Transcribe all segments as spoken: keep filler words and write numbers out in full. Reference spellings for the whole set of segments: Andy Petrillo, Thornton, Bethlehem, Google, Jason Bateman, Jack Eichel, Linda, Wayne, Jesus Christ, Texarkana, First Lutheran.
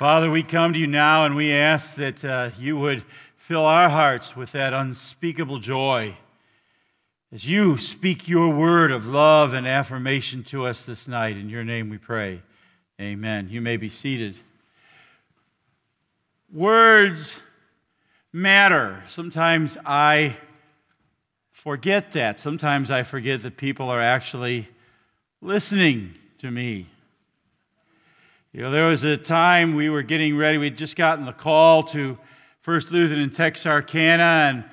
Father, we come to you now and we ask that uh, you would fill our hearts with that unspeakable joy as you speak your word of love and affirmation to us this night. In your name we pray. Amen. You may be seated. Words matter. Sometimes I forget that. Sometimes I forget that people are actually listening to me. You know, there was a time we were getting ready. We'd just gotten the call to First Lutheran in Texarkana, and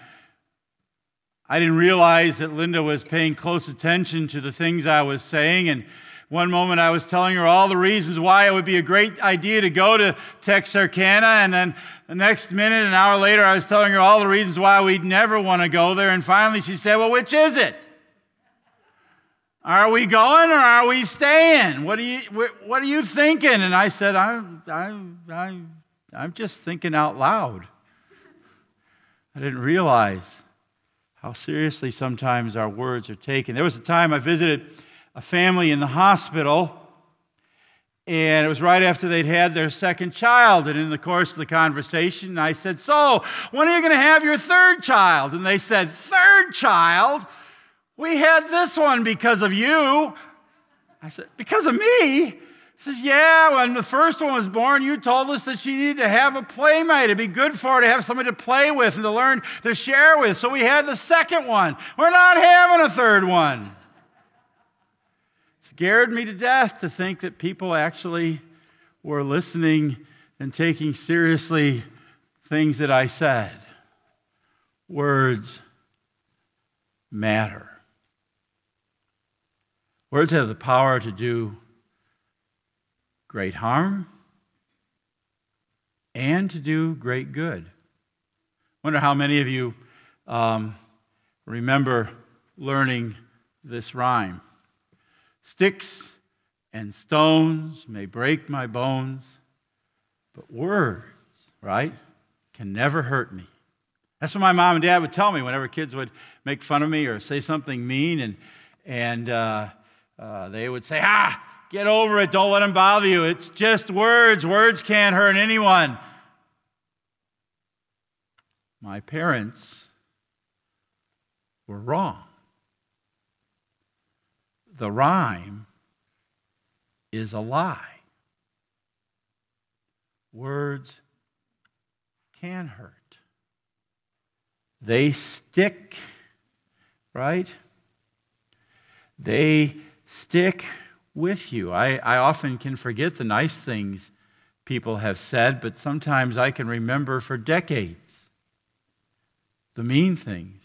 I didn't realize that Linda was paying close attention to the things I was saying. And one moment I was telling her all the reasons why it would be a great idea to go to Texarkana, and then the next minute, an hour later, I was telling her all the reasons why we'd never want to go there. And finally she said, well, which is it? Are we going or are we staying? What are you what are you thinking? And I said, I'm I'm I'm I'm just thinking out loud. I didn't realize how seriously sometimes our words are taken. There was a time I visited a family in the hospital, and it was right after they'd had their second child, and in the course of the conversation, I said, so, when are you going to have your third child? And they said, third child? We had this one because of you. I said, because of me? He says, yeah, when the first one was born, you told us that she needed to have a playmate. It'd be good for her to have somebody to play with and to learn to share with. So we had the second one. We're not having a third one. It scared me to death to think that people actually were listening and taking seriously things that I said. Words matter. Words have the power to do great harm and to do great good. I wonder how many of you um, remember learning this rhyme. Sticks and stones may break my bones, but words, right, can never hurt me. That's what my mom and dad would tell me whenever kids would make fun of me or say something mean, and and uh, uh, they would say, ah, get over it, don't let them bother you. It's just words. Words can't hurt anyone. My parents were wrong. The rhyme is a lie. Words can hurt. They stick, right? They stick with you. I, I often can forget the nice things people have said, but sometimes I can remember for decades the mean things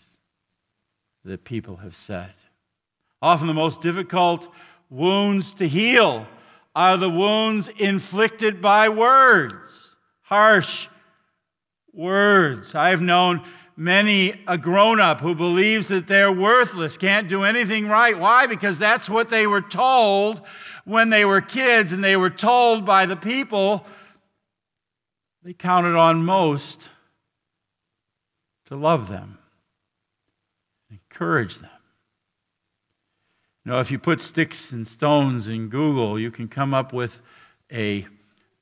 that people have said. Often the most difficult wounds to heal are the wounds inflicted by words, harsh words. I've known many a grown-up who believes that they're worthless, can't do anything right. Why? Because that's what they were told when they were kids, and they were told by the people they counted on most to love them, encourage them. You know, if you put sticks and stones in Google, you can come up with a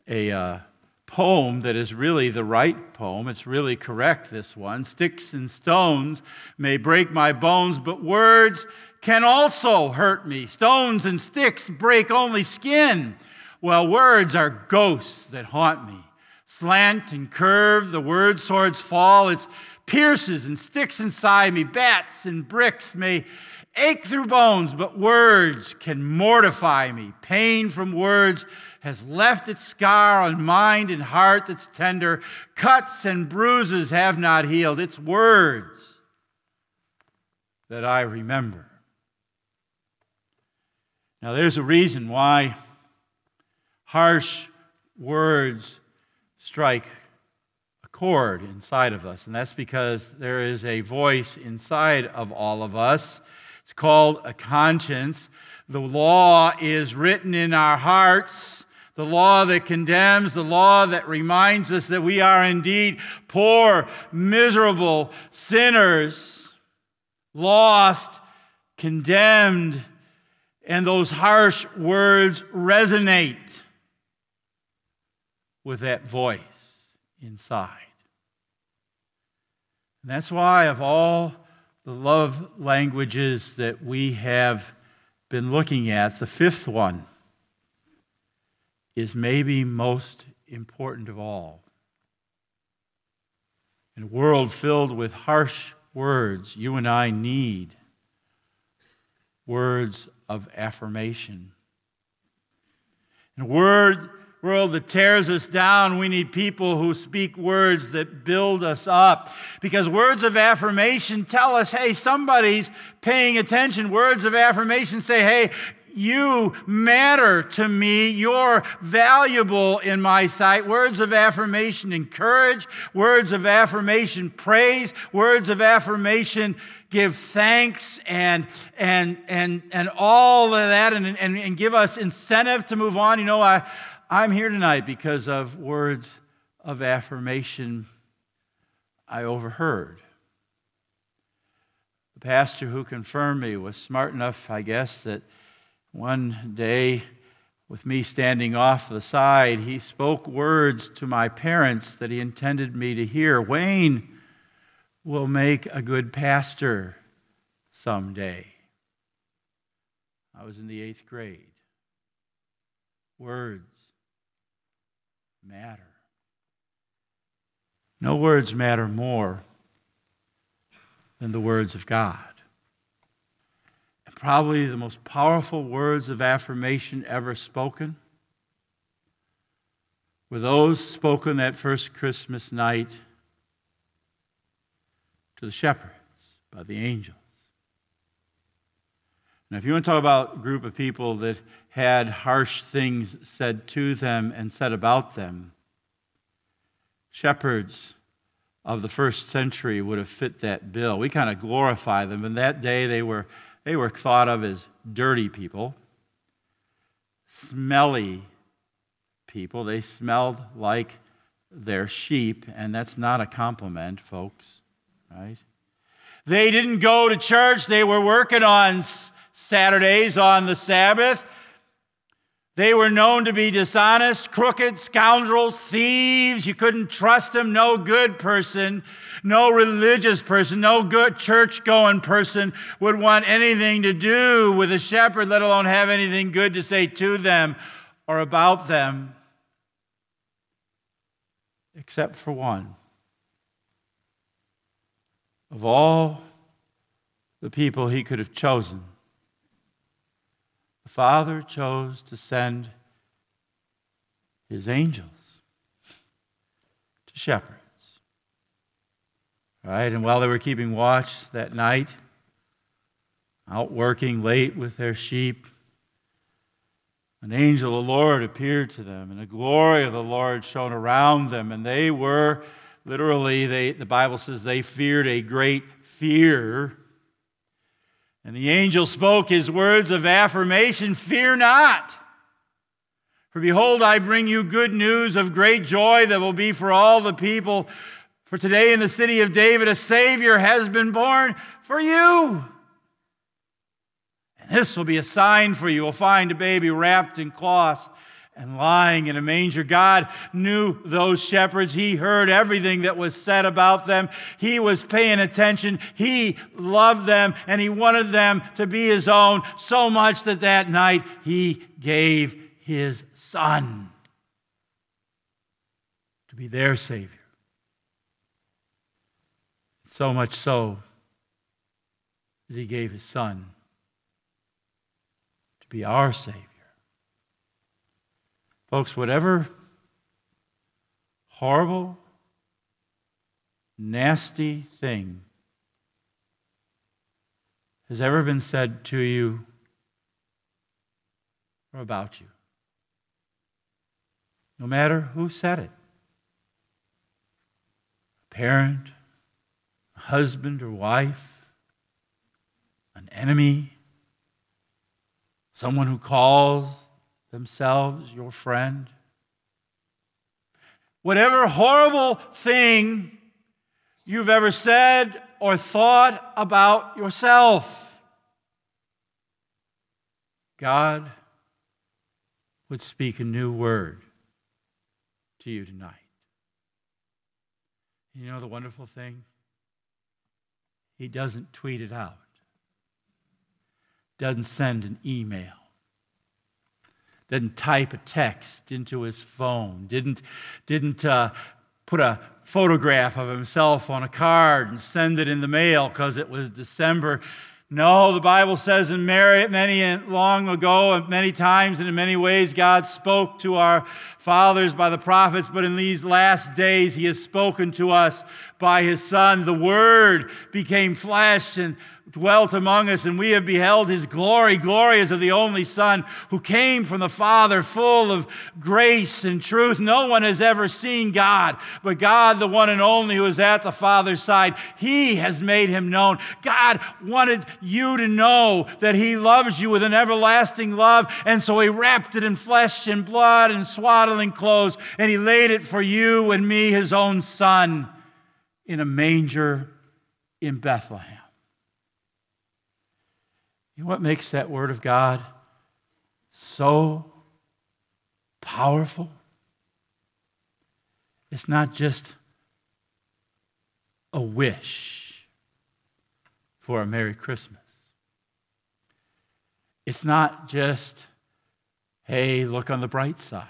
a. Uh, poem that is really the right poem. It's really correct, this one. Sticks and stones may break my bones, but words can also hurt me. Stones and sticks break only skin, while words are ghosts that haunt me. Slant and curved, the word swords fall. It pierces and sticks inside me. Bats and bricks may ache through bones, but words can mortify me. Pain from words has left its scar on mind and heart that's tender. Cuts and bruises have not healed. It's words that I remember. Now, there's a reason why harsh words strike a chord inside of us, and that's because there is a voice inside of all of us. It's called a conscience. The law is written in our hearts. The law that condemns, the law that reminds us that we are indeed poor, miserable sinners, lost, condemned, and those harsh words resonate. with that voice inside. And that's why, of all the love languages that we have been looking at, the fifth one is maybe most important of all. In a world filled with harsh words, you and I need words of affirmation. In a word, world that tears us down, we need people who speak words that build us up. Because words of affirmation tell us, hey, somebody's paying attention. Words of affirmation say, hey, you matter to me. You're valuable in my sight. Words of affirmation encourage. Words of affirmation praise. Words of affirmation give thanks and and and and all of that and, and, and give us incentive to move on. You know, I, I'm here tonight because of words of affirmation I overheard. The pastor who confirmed me was smart enough, I guess, that one day, with me standing off the side, he spoke words to my parents that he intended me to hear. Wayne will make a good pastor someday. I was in the eighth grade. Words matter. No words matter more than the words of God. Probably the most powerful words of affirmation ever spoken were those spoken that first Christmas night to the shepherds by the angels. Now, if you want to talk about a group of people that had harsh things said to them and said about them, shepherds of the first century would have fit that bill. We kind of glorify them, and that day they were They were thought of as dirty people, smelly people. They smelled like their sheep, and that's not a compliment, folks, right? They didn't go to church. They were working on Saturdays, on the Sabbath. They were known to be dishonest, crooked, scoundrels, thieves. You couldn't trust them. No good person, no religious person, no good church-going person would want anything to do with a shepherd, let alone have anything good to say to them or about them, except for one. Of all the people he could have chosen, the Father chose to send his angels to shepherds. Right? And while they were keeping watch that night, out working late with their sheep, an angel of the Lord appeared to them, and the glory of the Lord shone around them, and they were, literally, they, the Bible says, they feared a great fear. And the angel spoke his words of affirmation, "Fear not, for behold, I bring you good news of great joy that will be for all the people. For today in the city of David a Savior has been born for you. And this will be a sign for you. You will find a baby wrapped in cloths and lying in a manger." God knew those shepherds. He heard everything that was said about them. He was paying attention. He loved them, and he wanted them to be his own so much that that night he gave his son to be their Savior. So much so that he gave his son to be our Savior. Folks, whatever horrible, nasty thing has ever been said to you or about you, no matter who said it, a parent, a husband or wife, an enemy, someone who calls themselves your friend. Whatever horrible thing you've ever said or thought about yourself, God would speak a new word to you tonight. You know the wonderful thing? He doesn't tweet it out. Doesn't send an email. Didn't type a text into his phone, didn't, didn't uh, put a photograph of himself on a card and send it in the mail because it was December. No, the Bible says in Mary, many long ago, and many times and in many ways, God spoke to our fathers by the prophets, but in these last days he has spoken to us by his Son. The Word became flesh and dwelt among us, and we have beheld his glory. Glory as of the only Son who came from the Father, full of grace and truth. No one has ever seen God, but God, the one and only, who is at the Father's side, he has made him known. God wanted you to know that he loves you with an everlasting love, and so he wrapped it in flesh and blood and swaddling clothes, and he laid it for you and me, his own Son, in a manger in Bethlehem. What makes that Word of God so powerful? It's not just a wish for a Merry Christmas. It's not just, hey, look on the bright side.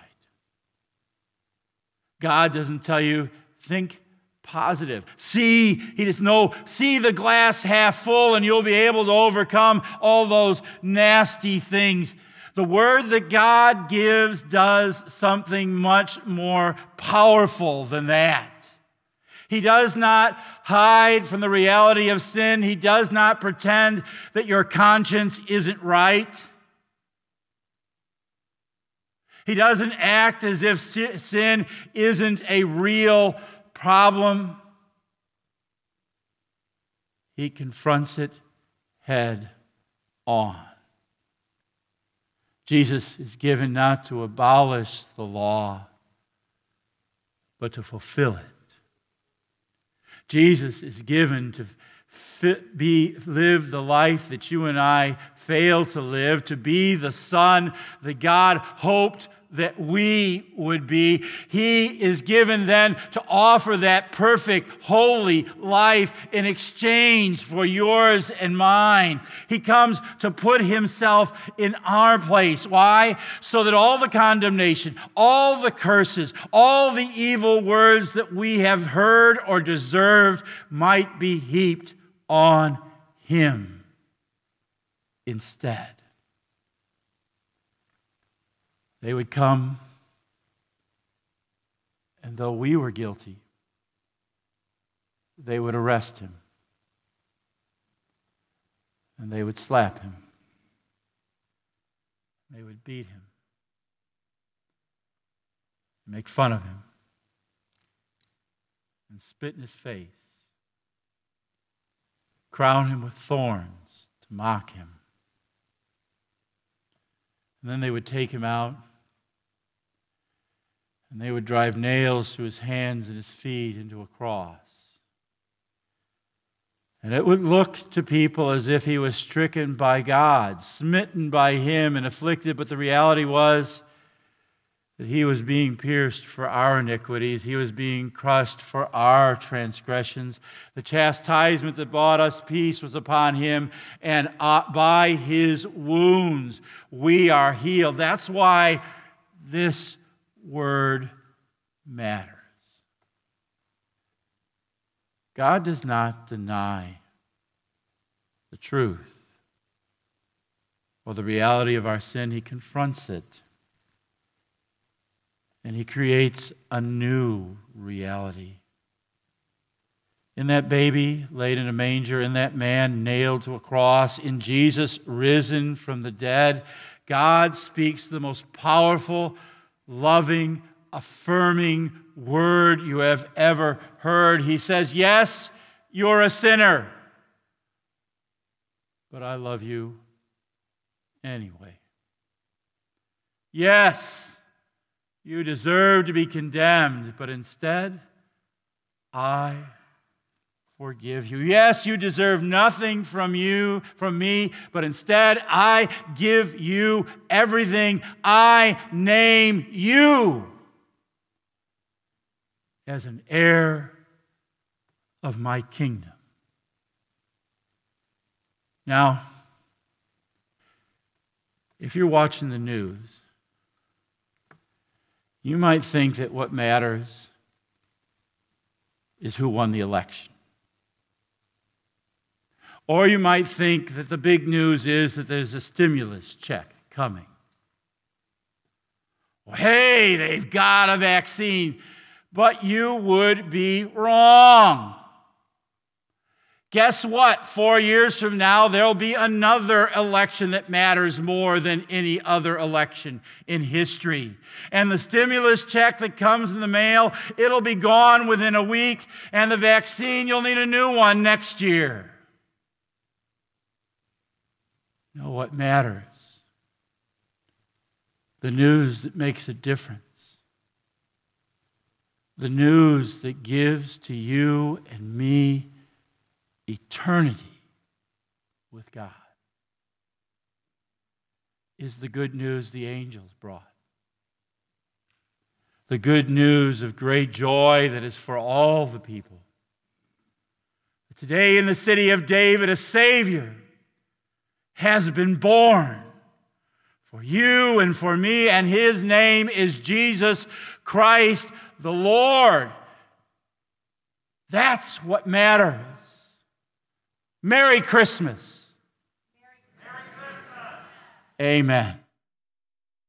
God doesn't tell you, think positive. See, he just know, see the glass half full, and you'll be able to overcome all those nasty things. The Word that God gives does something much more powerful than that. He does not hide from the reality of sin. He does not pretend that your conscience isn't right. He doesn't act as if sin isn't a real problem. He confronts it head on. Jesus is given not to abolish the law, but to fulfill it. Jesus is given to fit, be, live the life that you and I fail to live, to be the Son that God hoped that we would be. He is given then to offer that perfect, holy life in exchange for yours and mine. He comes to put himself in our place. Why? So that all the condemnation, all the curses, all the evil words that we have heard or deserved might be heaped on him instead. They would come, and though we were guilty, they would arrest him, and they would slap him, they would beat him, make fun of him, and spit in his face, crown him with thorns to mock him. And then they would take him out, and they would drive nails through his hands and his feet into a cross. And it would look to people as if he was stricken by God, smitten by him and afflicted, but the reality was that he was being pierced for our iniquities. He was being crushed for our transgressions. The chastisement that brought us peace was upon him, and by his wounds we are healed. That's why this word matters. God does not deny the truth or the reality of our sin. He confronts it. And he creates a new reality. In that baby laid in a manger, in that man nailed to a cross, in Jesus risen from the dead, God speaks the most powerful, loving, affirming word you have ever heard. He says, yes, you're a sinner, but I love you anyway. Yes, you deserve to be condemned, but instead, I forgive you. Yes, you deserve nothing from you, from me, but instead, I give you everything. I name you as an heir of my kingdom. Now, if you're watching the news, you might think that what matters is who won the election. Or you might think that the big news is that there's a stimulus check coming. Well, hey, they've got a vaccine. But you would be wrong. Guess what? Four years from now, there'll be another election that matters more than any other election in history. And the stimulus check that comes in the mail, it'll be gone within a week. And the vaccine, you'll need a new one next year. You know what matters? The news that makes a difference. The news that gives to you and me eternity with God is the good news the angels brought. The good news of great joy that is for all the people. Today in the city of David, a Savior has been born for you and for me, and His name is Jesus Christ the Lord. That's what matters. Merry Christmas. Merry Christmas. Amen.